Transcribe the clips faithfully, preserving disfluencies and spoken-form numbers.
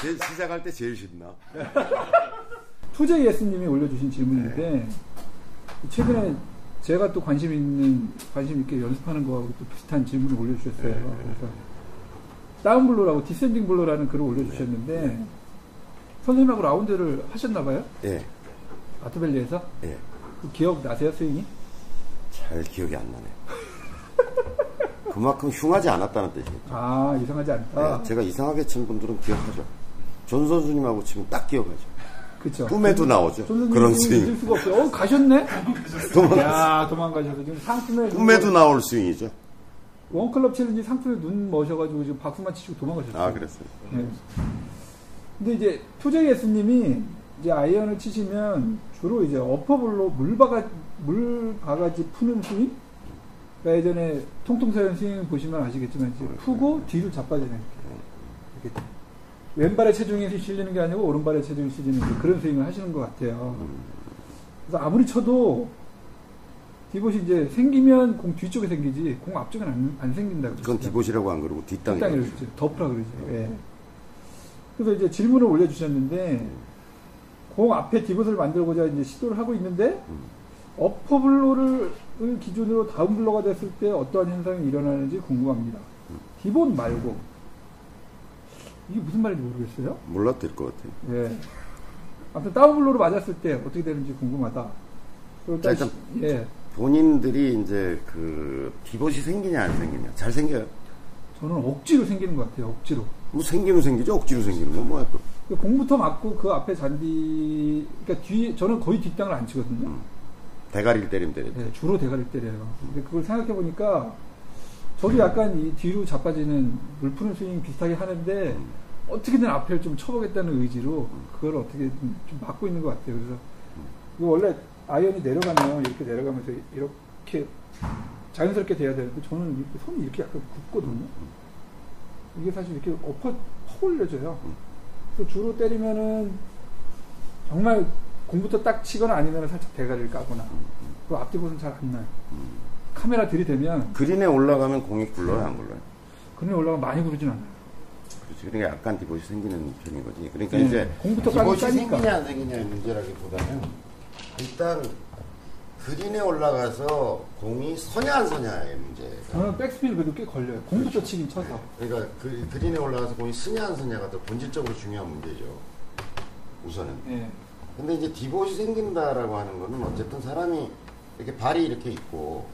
제일 시작할 때 제일 쉽나? 토제 예스님이 올려주신 질문인데 네. 최근에 제가 또 관심 있는 관심 있게 연습하는 거하고 또 비슷한 질문을 올려주셨어요. 네. 그래서 다운블로라고 디센딩 블로라는 글을 올려주셨는데 네. 선생님하고 라운드를 하셨나봐요? 네. 아트밸리에서? 네. 그 기억 나세요, 스윙이? 잘 기억이 안 나네요. 그만큼 흉하지 않았다는 뜻이겠죠. 아, 이상하지 않다. 네, 제가 이상하게 친 분들은 기억하죠. 존 선수님하고 치면 딱 기억하죠. 그쵸. 꿈에도 나오죠. 그런 스윙. 잊을 수가 없어요. 어, 가셨네? 도망갔어. 도망가셔서 지금 상품에. 꿈에도 눈... 나올 스윙이죠. 원클럽 치는지 상품에 눈 머셔가지고 지금 박수만 치시고 도망가셨어요. 아, 그랬어요. 네. 근데 이제 투제이에스님이 이제 아이언을 치시면 주로 이제 어퍼볼로 물바가지, 물바가지 푸는 스윙? 그러니까 예전에 통통사연 스윙 보시면 아시겠지만 이제 푸고 뒤로 자빠지는 이렇게 왼발의 체중이 실리는 게 아니고 오른발의 체중이 실리는 그런 스윙을 하시는 것 같아요. 그래서 아무리 쳐도 디봇이 이제 생기면 공 뒤쪽에 생기지 공 앞쪽은 안, 안 생긴다고. 그건 디봇이라고 안 그러고 뒷땅이라고 그러죠. 덮으라 그러죠. 예. 그래서 이제 질문을 올려주셨는데 공 앞에 디봇을 만들고자 이제 시도를 하고 있는데 어퍼블로를 기준으로 다운블로가 됐을 때 어떠한 현상이 일어나는지 궁금합니다. 디봇 말고 이게 무슨 말인지 모르겠어요? 몰라도 될 것 같아요. 예. 아무튼 다운블로로 맞았을 때 어떻게 되는지 궁금하다. 자, 일단 예. 본인들이 이제 그 디봇이 생기냐 안 생기냐. 잘 생겨요? 저는 억지로 생기는 것 같아요. 억지로. 뭐 생기면 생기죠. 억지로 생기는 건 뭐야? 공부터 맞고 그 앞에 잔디, 그러니까 뒤 저는 거의 뒷땅을 안 치거든요. 음. 대가리를 때리면 때려요. 네, 주로 대가리를 때려요. 근데 그걸 생각해보니까 저도 약간 이 뒤로 자빠지는 물푸는 스윙 비슷하게 하는데 어떻게든 앞을 좀 쳐보겠다는 의지로 그걸 어떻게든 좀 막고 있는 것 같아요. 그래서 원래 아이언이 내려가면 이렇게 내려가면서 이렇게 자연스럽게 돼야 되는데 저는 이렇게 손이 이렇게 약간 굽거든요. 이게 사실 이렇게 엎어 퍼올려져요. 그래서 주로 때리면은 정말 공부터 딱 치거나 아니면 살짝 대가리를 까거나 그 앞뒤 보선 잘 안 나요. 음. 카메라 들이대면 그린에 올라가면 공이 굴러요? 안 굴러요? 그린에 올라가면 많이 구르진 않아요. 그렇죠. 그러니까 약간 디봇이 생기는 편인 거지. 그러니까 네. 이제 공부터 디봇이 까니까. 생기냐 안 생기냐의 문제라기보다는 일단 그린에 올라가서 공이 서냐 안 서냐의 문제예요. 저는 백스핀 그래도 꽤 걸려요. 공부터 그렇죠. 치긴 쳐서. 네. 그러니까 그, 그린에 올라가서 공이 서냐 안 서냐가 더 본질적으로 중요한 문제죠. 우선은. 네. 근데 이제 디봇이 생긴다라고 하는 거는 어쨌든 사람이 이렇게 발이 이렇게 있고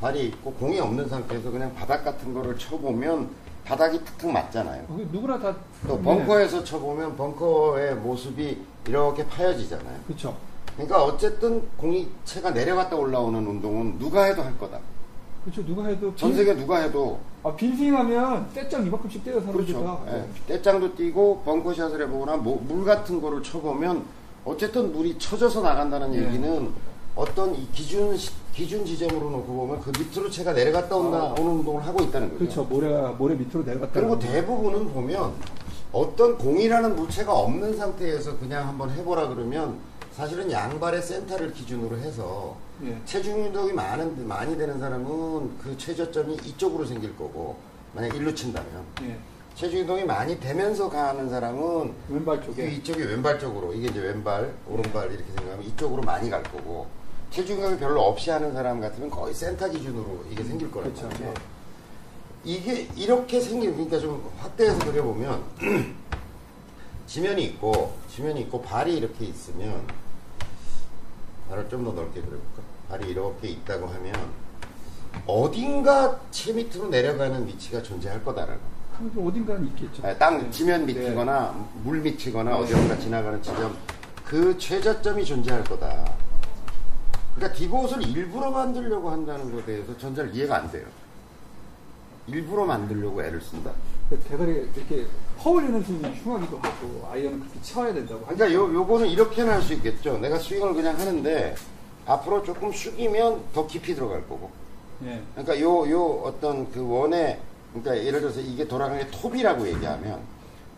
발이 있고 공이 없는 상태에서 그냥 바닥 같은 거를 쳐보면 바닥이 툭툭 맞잖아요. 누구나 다 또 벙커에서 쳐보면 벙커의 모습이 이렇게 파여지잖아요. 그렇죠. 그러니까 어쨌든 공이 채가 내려갔다 올라오는 운동은 누가 해도 할 거다. 그렇죠. 누가 해도 전 세계 누가 해도 아 빈스윙하면 떼짱 이만큼씩 떼어서 그렇죠. 예. 떼짱도 뛰고 벙커샷을 해보거나 뭐, 물 같은 거를 쳐보면 어쨌든 물이 쳐져서 나간다는 네. 얘기는 어떤 이 기준, 기준 지점으로 놓고 보면 그 밑으로 채가 내려갔다 온다, 아. 오는 운동을 하고 있다는 거죠. 그렇죠. 모래가, 모래 밑으로 내려갔다. 그리고 대부분은 보면 어떤 공이라는 물체가 없는 상태에서 그냥 한번 해보라 그러면 사실은 양발의 센터를 기준으로 해서 네. 체중 이동이 많은, 많이 되는 사람은 그 최저점이 이쪽으로 생길 거고 만약 일로 친다면. 네. 체중 이동이 많이 되면서 가는 사람은 왼발 쪽에 이쪽이 왼발 쪽으로 이게 이제 왼발 오른발 이렇게 생각하면 이쪽으로 많이 갈 거고 체중 이동이 별로 없이 하는 사람 같으면 거의 센터 기준으로 이게 생길 거란 말이에요. 그렇죠. 이게 이렇게 생기는 그러니까 좀 확대해서 그려보면 지면이 있고 지면이 있고 발이 이렇게 있으면 발을 좀 더 넓게 그려볼까? 발이 이렇게 있다고 하면 어딘가 채 밑으로 내려가는 위치가 존재할 거다라는. 어딘가는 있겠죠. 네, 땅 지면 밑이거나 네. 물 밑이거나 네. 어디론가 지나가는 지점 그 최저점이 존재할 거다. 그러니까 디봇을 일부러 만들려고 한다는 것에 대해서 전 잘 이해가 안 돼요. 일부러 만들려고 애를 쓴다. 대가리 이렇게 허울리는 스윙이 흉하기도 하고 아이언은 그렇게 쳐야 된다고. 그러니까 요, 요거는 이렇게는 할 수 있겠죠. 내가 스윙을 그냥 하는데 앞으로 조금 숙이면 더 깊이 들어갈 거고. 네. 그러니까 요, 요 어떤 그 원의 그러니까 예를 들어서 이게 돌아가는 게 톱이라고 얘기하면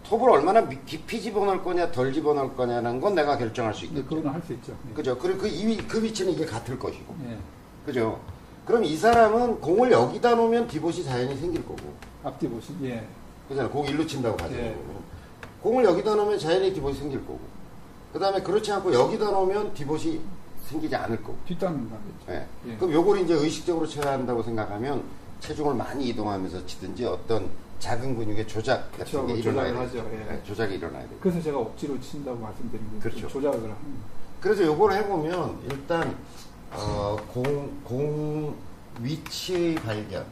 톱을 얼마나 깊이 집어넣을 거냐 덜 집어넣을 거냐는 건 내가 결정할 수 있겠죠. 네, 그건 할 수 있죠. 네. 그죠. 그리고 그, 이, 그 위치는 이게 같을 것이고. 네. 그죠. 그럼 이 사람은 공을 여기다 놓으면 디봇이 자연히 생길 거고. 앞디봇이? 예. 그잖아요. 공 일로 친다고 가정하고. 예. 공을 여기다 놓으면 자연히 디봇이 생길 거고, 그 다음에 그렇지 않고 여기다 놓으면 디봇이 생기지 않을 거고. 뒷땅 나겠죠. 네. 예. 그럼 요걸 이제 의식적으로 쳐야 한다고 생각하면 체중을 많이 이동하면서 치든지 어떤 작은 근육의 조작 같은 그렇죠, 게 일어나야 돼요. 예. 조작이 일어나야 돼요. 그래서 제가 억지로 친다고 말씀드린 게 그렇죠. 조작을 합니다. 그래서 요걸 해보면 일단 어, 공, 공 위치의 발견.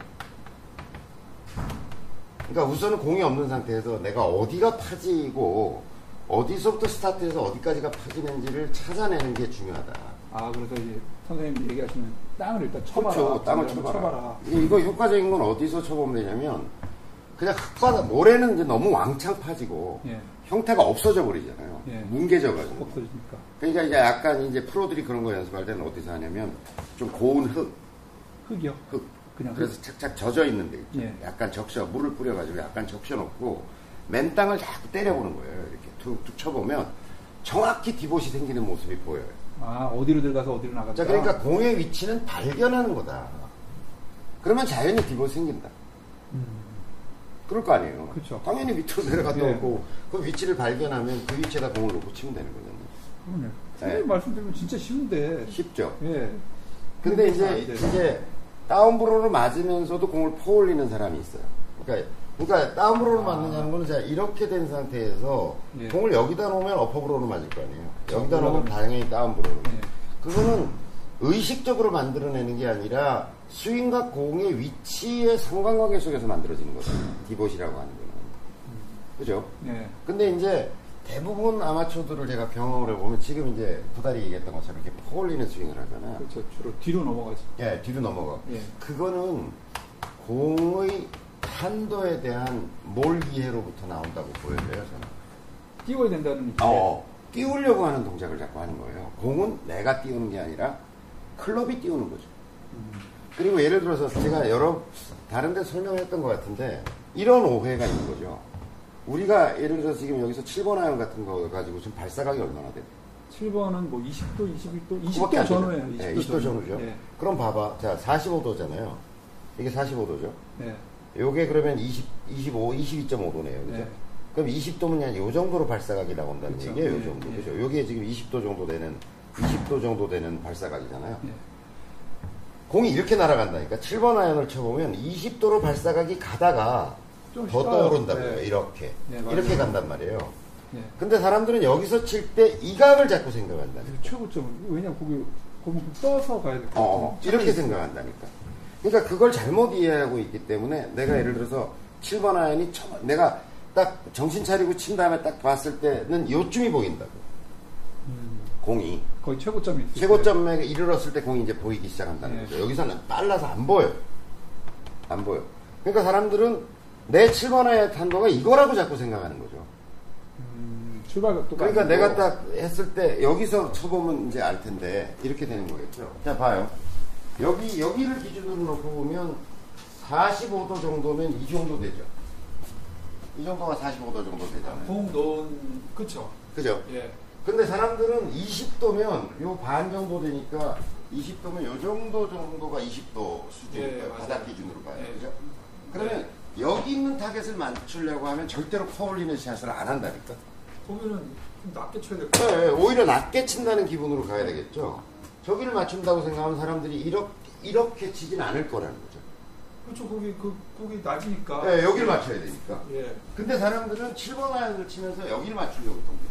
그러니까 우선은 공이 없는 상태에서 내가 어디가 파지고 어디서부터 스타트해서 어디까지가 파지는지를 찾아내는 게 중요하다. 아, 그래서 이제 선생님이 얘기하시는 땅을 일단 쳐봐라. 그렇죠. 땅을 쳐봐라. 쳐봐라. 이거 효과적인 건 어디서 쳐보면 되냐면 그냥 흙바닥, 모래는 이제 너무 왕창 파지고 예. 형태가 없어져 버리잖아요. 예. 뭉개져가지고. 없어지니까. 그러니까 이제 약간 이제 프로들이 그런 거 연습할 때는 어디서 하냐면 좀 고운 흙. 흙이요? 흙. 그냥 그래서 흙. 착착 젖어 있는 데 있죠. 예. 약간 적셔, 물을 뿌려가지고 약간 적셔놓고 맨 땅을 자꾸 때려보는 거예요. 이렇게 툭툭 쳐보면 정확히 디봇이 생기는 모습이 보여요. 아, 어디로 들어가서 어디로 나간다. 자, 그러니까 공의 위치는 발견하는 거다. 그러면 자연히 디봇이 생긴다. 음. 그럴 거 아니에요. 그쵸. 당연히 밑으로 내려갔다 예. 오고 그 위치를 발견하면 그 위치에다 공을 놓고 치면 되는 거잖아요. 그러네. 선생님 예. 말씀드리면 진짜 쉬운데. 쉽죠. 예. 근데 이제 이제 다운브로를 맞으면서도 공을 퍼올리는 사람이 있어요. 그러니까 그러니까 다운브로를 아. 맞는다는 거는 자 이렇게 된 상태에서 예. 공을 여기다 놓으면 어퍼브로를 맞을 거 아니에요. 여기다 놓으면 당연히 다운브로로. 예. 그거는 의식적으로 만들어내는 게 아니라 스윙과 공의 위치의 상관관계 속에서 만들어지는 거죠. 디봇이라고 하는 거는. 그죠? 네. 근데 이제 대부분 아마추어들을 제가 경험을 해보면 지금 이제 도다리 얘기했던 것처럼 이렇게 퍼올리는 스윙을 하잖아요. 그렇죠. 주로 뒤로 넘어가죠. 예, 뒤로 넘어가. 예. 그거는 공의 탄도에 대한 몰 이해로부터 나온다고 보여져요, 저는. 띄워야 된다는 느낌? 어, 띄우려고 하는 동작을 자꾸 하는 거예요. 공은 내가 띄우는 게 아니라 클럽이 띄우는 거죠. 음. 그리고 예를 들어서 제가 여러 다른 데 설명했던 것 같은데 이런 오해가 있는 거죠. 우리가 예를 들어서 지금 여기서 칠 번 아이언 같은 거 가지고 지금 발사각이 얼마나 돼요? 칠 번은 뭐 이십 도, 이십일 도, 이십 도 전후에요. 이십 도, 네, 이십 도 전후죠. 네. 그럼 봐봐. 자, 사십오 도잖아요. 이게 사십오 도죠. 네. 요게 그러면 이십, 이십오, 이십이 점 오 도네요. 그죠? 네. 그럼 이십 도면 그냥 요 정도로 발사각이 나온다는 그쵸. 얘기예요. 요 정도. 네. 그죠? 요게 지금 이십 도 정도 되는, 이십 도 정도 되는 발사각이잖아요. 네. 공이 이렇게 날아간다니까. 칠 번 아이언을 쳐보면 이십 도로 발사각이 가다가 더 떠오른다고요. 네. 이렇게. 네, 이렇게 간단 말이에요. 네. 근데 사람들은 여기서 칠 때 이 각을 자꾸 생각한다니까. 최고점. 왜냐면 거기, 거기 떠서 가야 될까. 어, 이렇게 생각한다니까. 그러니까 그걸 잘못 이해하고 있기 때문에 내가 음. 예를 들어서 칠 번 아이언이 저, 내가 딱 정신 차리고 친 다음에 딱 봤을 때는 요쯤이 보인다고. 음. 공이. 거의 최고점이 있어요. 최고점에 이르렀을 때 공이 이제 보이기 시작한다는 네. 거죠. 여기서는 빨라서 안 보여요. 안 보여. 그러니까 사람들은 내 칠 번의 탄도가 이거라고 자꾸 생각하는 거죠. 음, 출발각도 그러니까 내가 거. 딱 했을 때 여기서 쳐보면 이제 알 텐데 이렇게 되는 거겠죠. 자, 봐요. 여기, 여기를 기준으로 놓고 보면 사십오 도 정도면 이 정도 되죠. 이 정도가 사십오 도 정도 되잖아요. 공 놓은, 그쵸. 그죠? 예. 근데 사람들은 이십 도면 요 반 정도 되니까 이십 도면 요 정도 정도가 이십 도 수준이니까 예, 바닥 기준으로 봐요. 예. 그죠? 그러면 예. 여기 있는 타겟을 맞추려고 하면 절대로 퍼올리는 샷을 안 한다니까. 보면은 좀 낮게 쳐야 될 것 같아요. 예, 오히려 낮게 친다는 기분으로 가야 되겠죠. 저기를 맞춘다고 생각하면 사람들이 이렇게, 이렇게 치진 않을 거라는 거죠. 그렇죠. 거기, 그, 거기 낮으니까. 예, 여기를 맞춰야 되니까. 예. 근데 사람들은 칠 번 아이언을 치면서 여기를 맞추려고 합니다.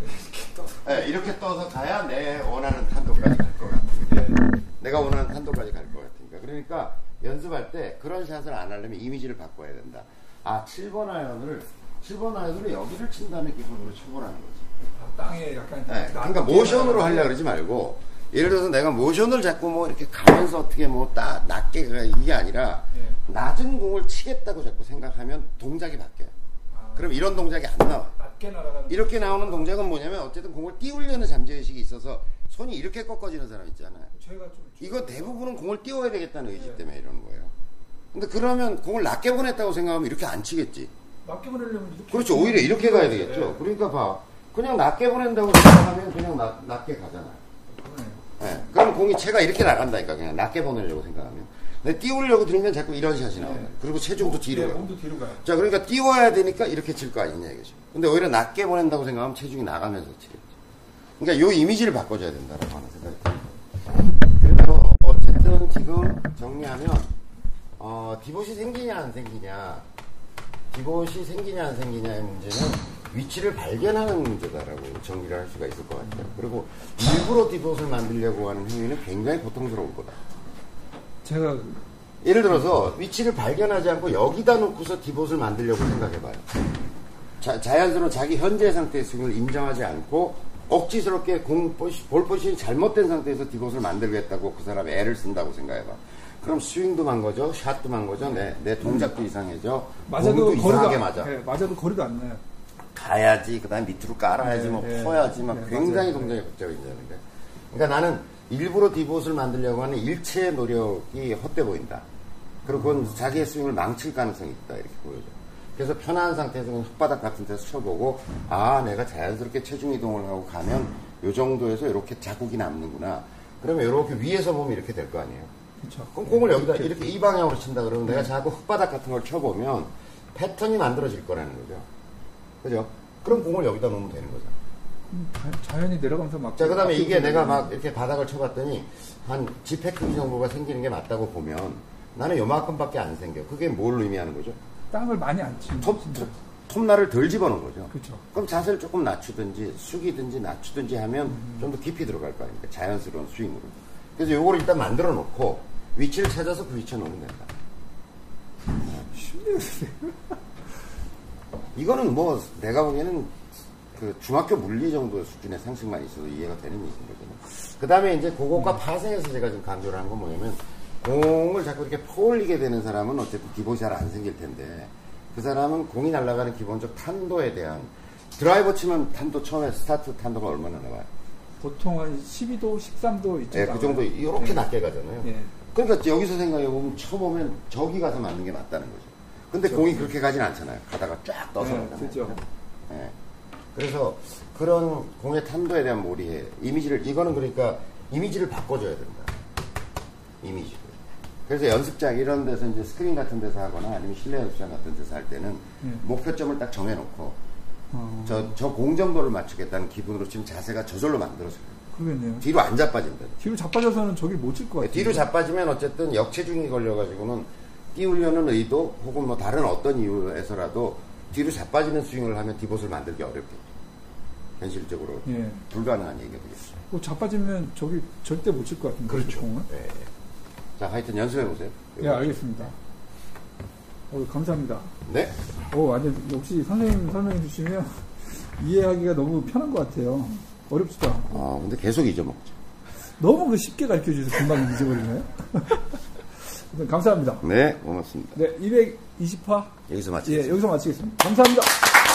이렇게 떠서. 네, 이렇게 떠서 가야 내 원하는 탄도까지 갈 것 같으니까. 네. 내가 원하는 탄도까지 갈 것 같으니까. 그러니까 연습할 때 그런 샷을 안 하려면 이미지를 바꿔야 된다. 아, 칠 번 아이언을, 칠 번 아이언을 여기를 친다는 기분으로 쳐보라는 거지. 아, 땅에 약간. 네, 그러니까 모션으로 하려고 그러지 말고, 예를 들어서 내가 모션을 자꾸 뭐 이렇게 가면서 어떻게 뭐 따, 낮게, 이게 아니라, 네. 낮은 공을 치겠다고 자꾸 생각하면 동작이 바뀌어요. 아. 그럼 이런 동작이 안 나와요. 이렇게 나오는 동작은 뭐냐면 어쨌든 공을 띄우려는 잠재의식이 있어서 손이 이렇게 꺾어지는 사람 있잖아요. 이거 대부분은 공을 띄워야 되겠다는 의지 네. 때문에 이러는 거예요. 근데 그러면 공을 낮게 보냈다고 생각하면 이렇게 안 치겠지. 낮게 보내려면 이렇게. 그렇죠. 오히려 이렇게 가야 되겠죠. 네. 그러니까 봐. 그냥 낮게 보낸다고 생각하면 그냥 나, 낮게 가잖아요. 네. 그럼 공이 채가 이렇게 나간다니까. 그냥 낮게 보내려고 생각하면. 근데 띄우려고 들면 자꾸 이런 샷이 나와요. 네. 그리고 체중도 뒤로 네, 가요. 몸도 뒤로 가요. 자, 그러니까 띄워야 되니까 이렇게 칠 거 아니냐 이거죠. 근데 오히려 낮게 보낸다고 생각하면 체중이 나가면서 치겠죠. 그러니까 요 이미지를 바꿔줘야 된다라고 하는 생각이 듭니다. 그래서 어쨌든 지금 정리하면 어, 디봇이 생기냐 안 생기냐, 디봇이 생기냐 안 생기냐의 문제는 위치를 발견하는 문제다라고 정리를 할 수가 있을 것 같아요. 그리고 일부러 디봇을 만들려고 하는 행위는 굉장히 고통스러울 거다. 제가 예를 들어서 위치를 발견하지 않고 여기다 놓고서 디봇을 만들려고 생각해봐요. 자, 자연스러운 자기 현재 상태의 스윙을 인정하지 않고 억지스럽게 공 볼 포지션이 잘못된 상태에서 디봇을 만들겠다고 그 사람이 애를 쓴다고 생각해봐. 그럼 스윙도 망거죠, 샷도 망거죠, 내, 내 동작도 이상해져, 공도 이상하게 맞아. 네, 맞아도 거리도 안 나요. 가야지, 그 다음에 밑으로 깔아야지, 네, 뭐, 네, 퍼야지, 막 네, 굉장히 동작이 복잡해진다는 거예요. 그러니까 나는 일부러 디봇을 만들려고 하는 일체의 노력이 헛돼 보인다. 그리고 그건 음. 자기의 스윙을 망칠 가능성이 있다, 이렇게 보여줘. 그래서 편안한 상태에서 흙바닥 같은 데서 쳐보고, 아, 내가 자연스럽게 체중이동을 하고 가면 요 정도에서 이렇게 자국이 남는구나. 그러면 이렇게 위에서 보면 이렇게 될 거 아니에요? 그쵸. 그럼 공을 여기다 이렇게 이 방향으로 친다 그러면 네. 내가 자꾸 흙바닥 같은 걸 쳐보면 패턴이 만들어질 거라는 거죠. 그죠? 그럼 공을 여기다 놓으면 되는 거죠. 음, 자연히 내려가면서 막. 자, 그 다음에 이게 내가 막 이렇게 바닥을 쳐봤더니 한 지폐 크기 정도가 생기는 게 맞다고 보면 나는 요만큼밖에 안 생겨. 그게 뭘 의미하는 거죠? 땅을 많이 안 치는 거죠. 톱날을 덜 집어넣은 거죠. 그쵸. 그럼 자세를 조금 낮추든지 숙이든지 낮추든지 하면 음. 좀 더 깊이 들어갈 거 아닙니까? 자연스러운 스윙으로. 그래서 요거를 일단 만들어 놓고 위치를 찾아서 그 위치에 놓으면 된다. 쉽네요. 이거는 뭐 내가 보기에는 그 중학교 물리 정도 수준의 상식만 있어도 이해가 되는 얘기인 거죠. 그 다음에 이제 그것과 파생해서 제가 지금 강조를 한 건 뭐냐면 공을 자꾸 이렇게 퍼올리게 되는 사람은 어쨌든 기본이 잘 안 생길 텐데 그 사람은 공이 날아가는 기본적 탄도에 대한 드라이버 치면 탄도 처음에 스타트 탄도가 얼마나 나와요? 보통 한 십이 도, 십삼 도 있죠. 네, 그 정도 이렇게 네. 낮게 가잖아요. 네. 그러니까 여기서 생각해보면 쳐보면 저기 가서 맞는 게 맞다는 거죠. 근데 그렇죠. 공이 그렇게 가진 않잖아요. 가다가 쫙 떠서 네, 가잖아요. 그렇죠. 네. 그래서 그런 공의 탄도에 대한 몰이에 이미지를 이거는 그러니까 이미지를 바꿔줘야 된다. 이미지. 그래서 연습장 이런 데서 이제 스크린 같은 데서 하거나 아니면 실내 연습장 같은 데서 할 때는 네. 목표점을 딱 정해놓고 어... 저, 저 공 정도를 맞추겠다는 기분으로 지금 자세가 저절로 만들어져요. 그러겠네요. 뒤로 안 자빠진다. 뒤로 자빠져서는 저기 못 칠 것 같아요. 네, 뒤로 자빠지면 어쨌든 역체중이 걸려가지고는. 띄우려는 의도 혹은 뭐 다른 어떤 이유에서라도 뒤로 자빠지는 스윙을 하면 디봇을 만들기 어렵겠죠. 현실적으로 예. 불가능한 얘기가 되겠어요. 뭐 자빠지면 저기 절대 못 칠 것 같은데. 그렇죠. 예. 자, 하여튼 연습해보세요. 예, 알겠습니다. 오, 감사합니다. 네? 오, 완전 역시 선생님 설명해주시면 이해하기가 너무 편한 것 같아요. 어렵지도 않고. 아, 근데 계속 잊어먹죠. 너무 그 쉽게 가르쳐주셔서 금방 잊어버리나요? 감사합니다. 네, 고맙습니다. 네, 이백이십 화 여기서 마치겠습니다. 예, 여기서 마치겠습니다. 감사합니다.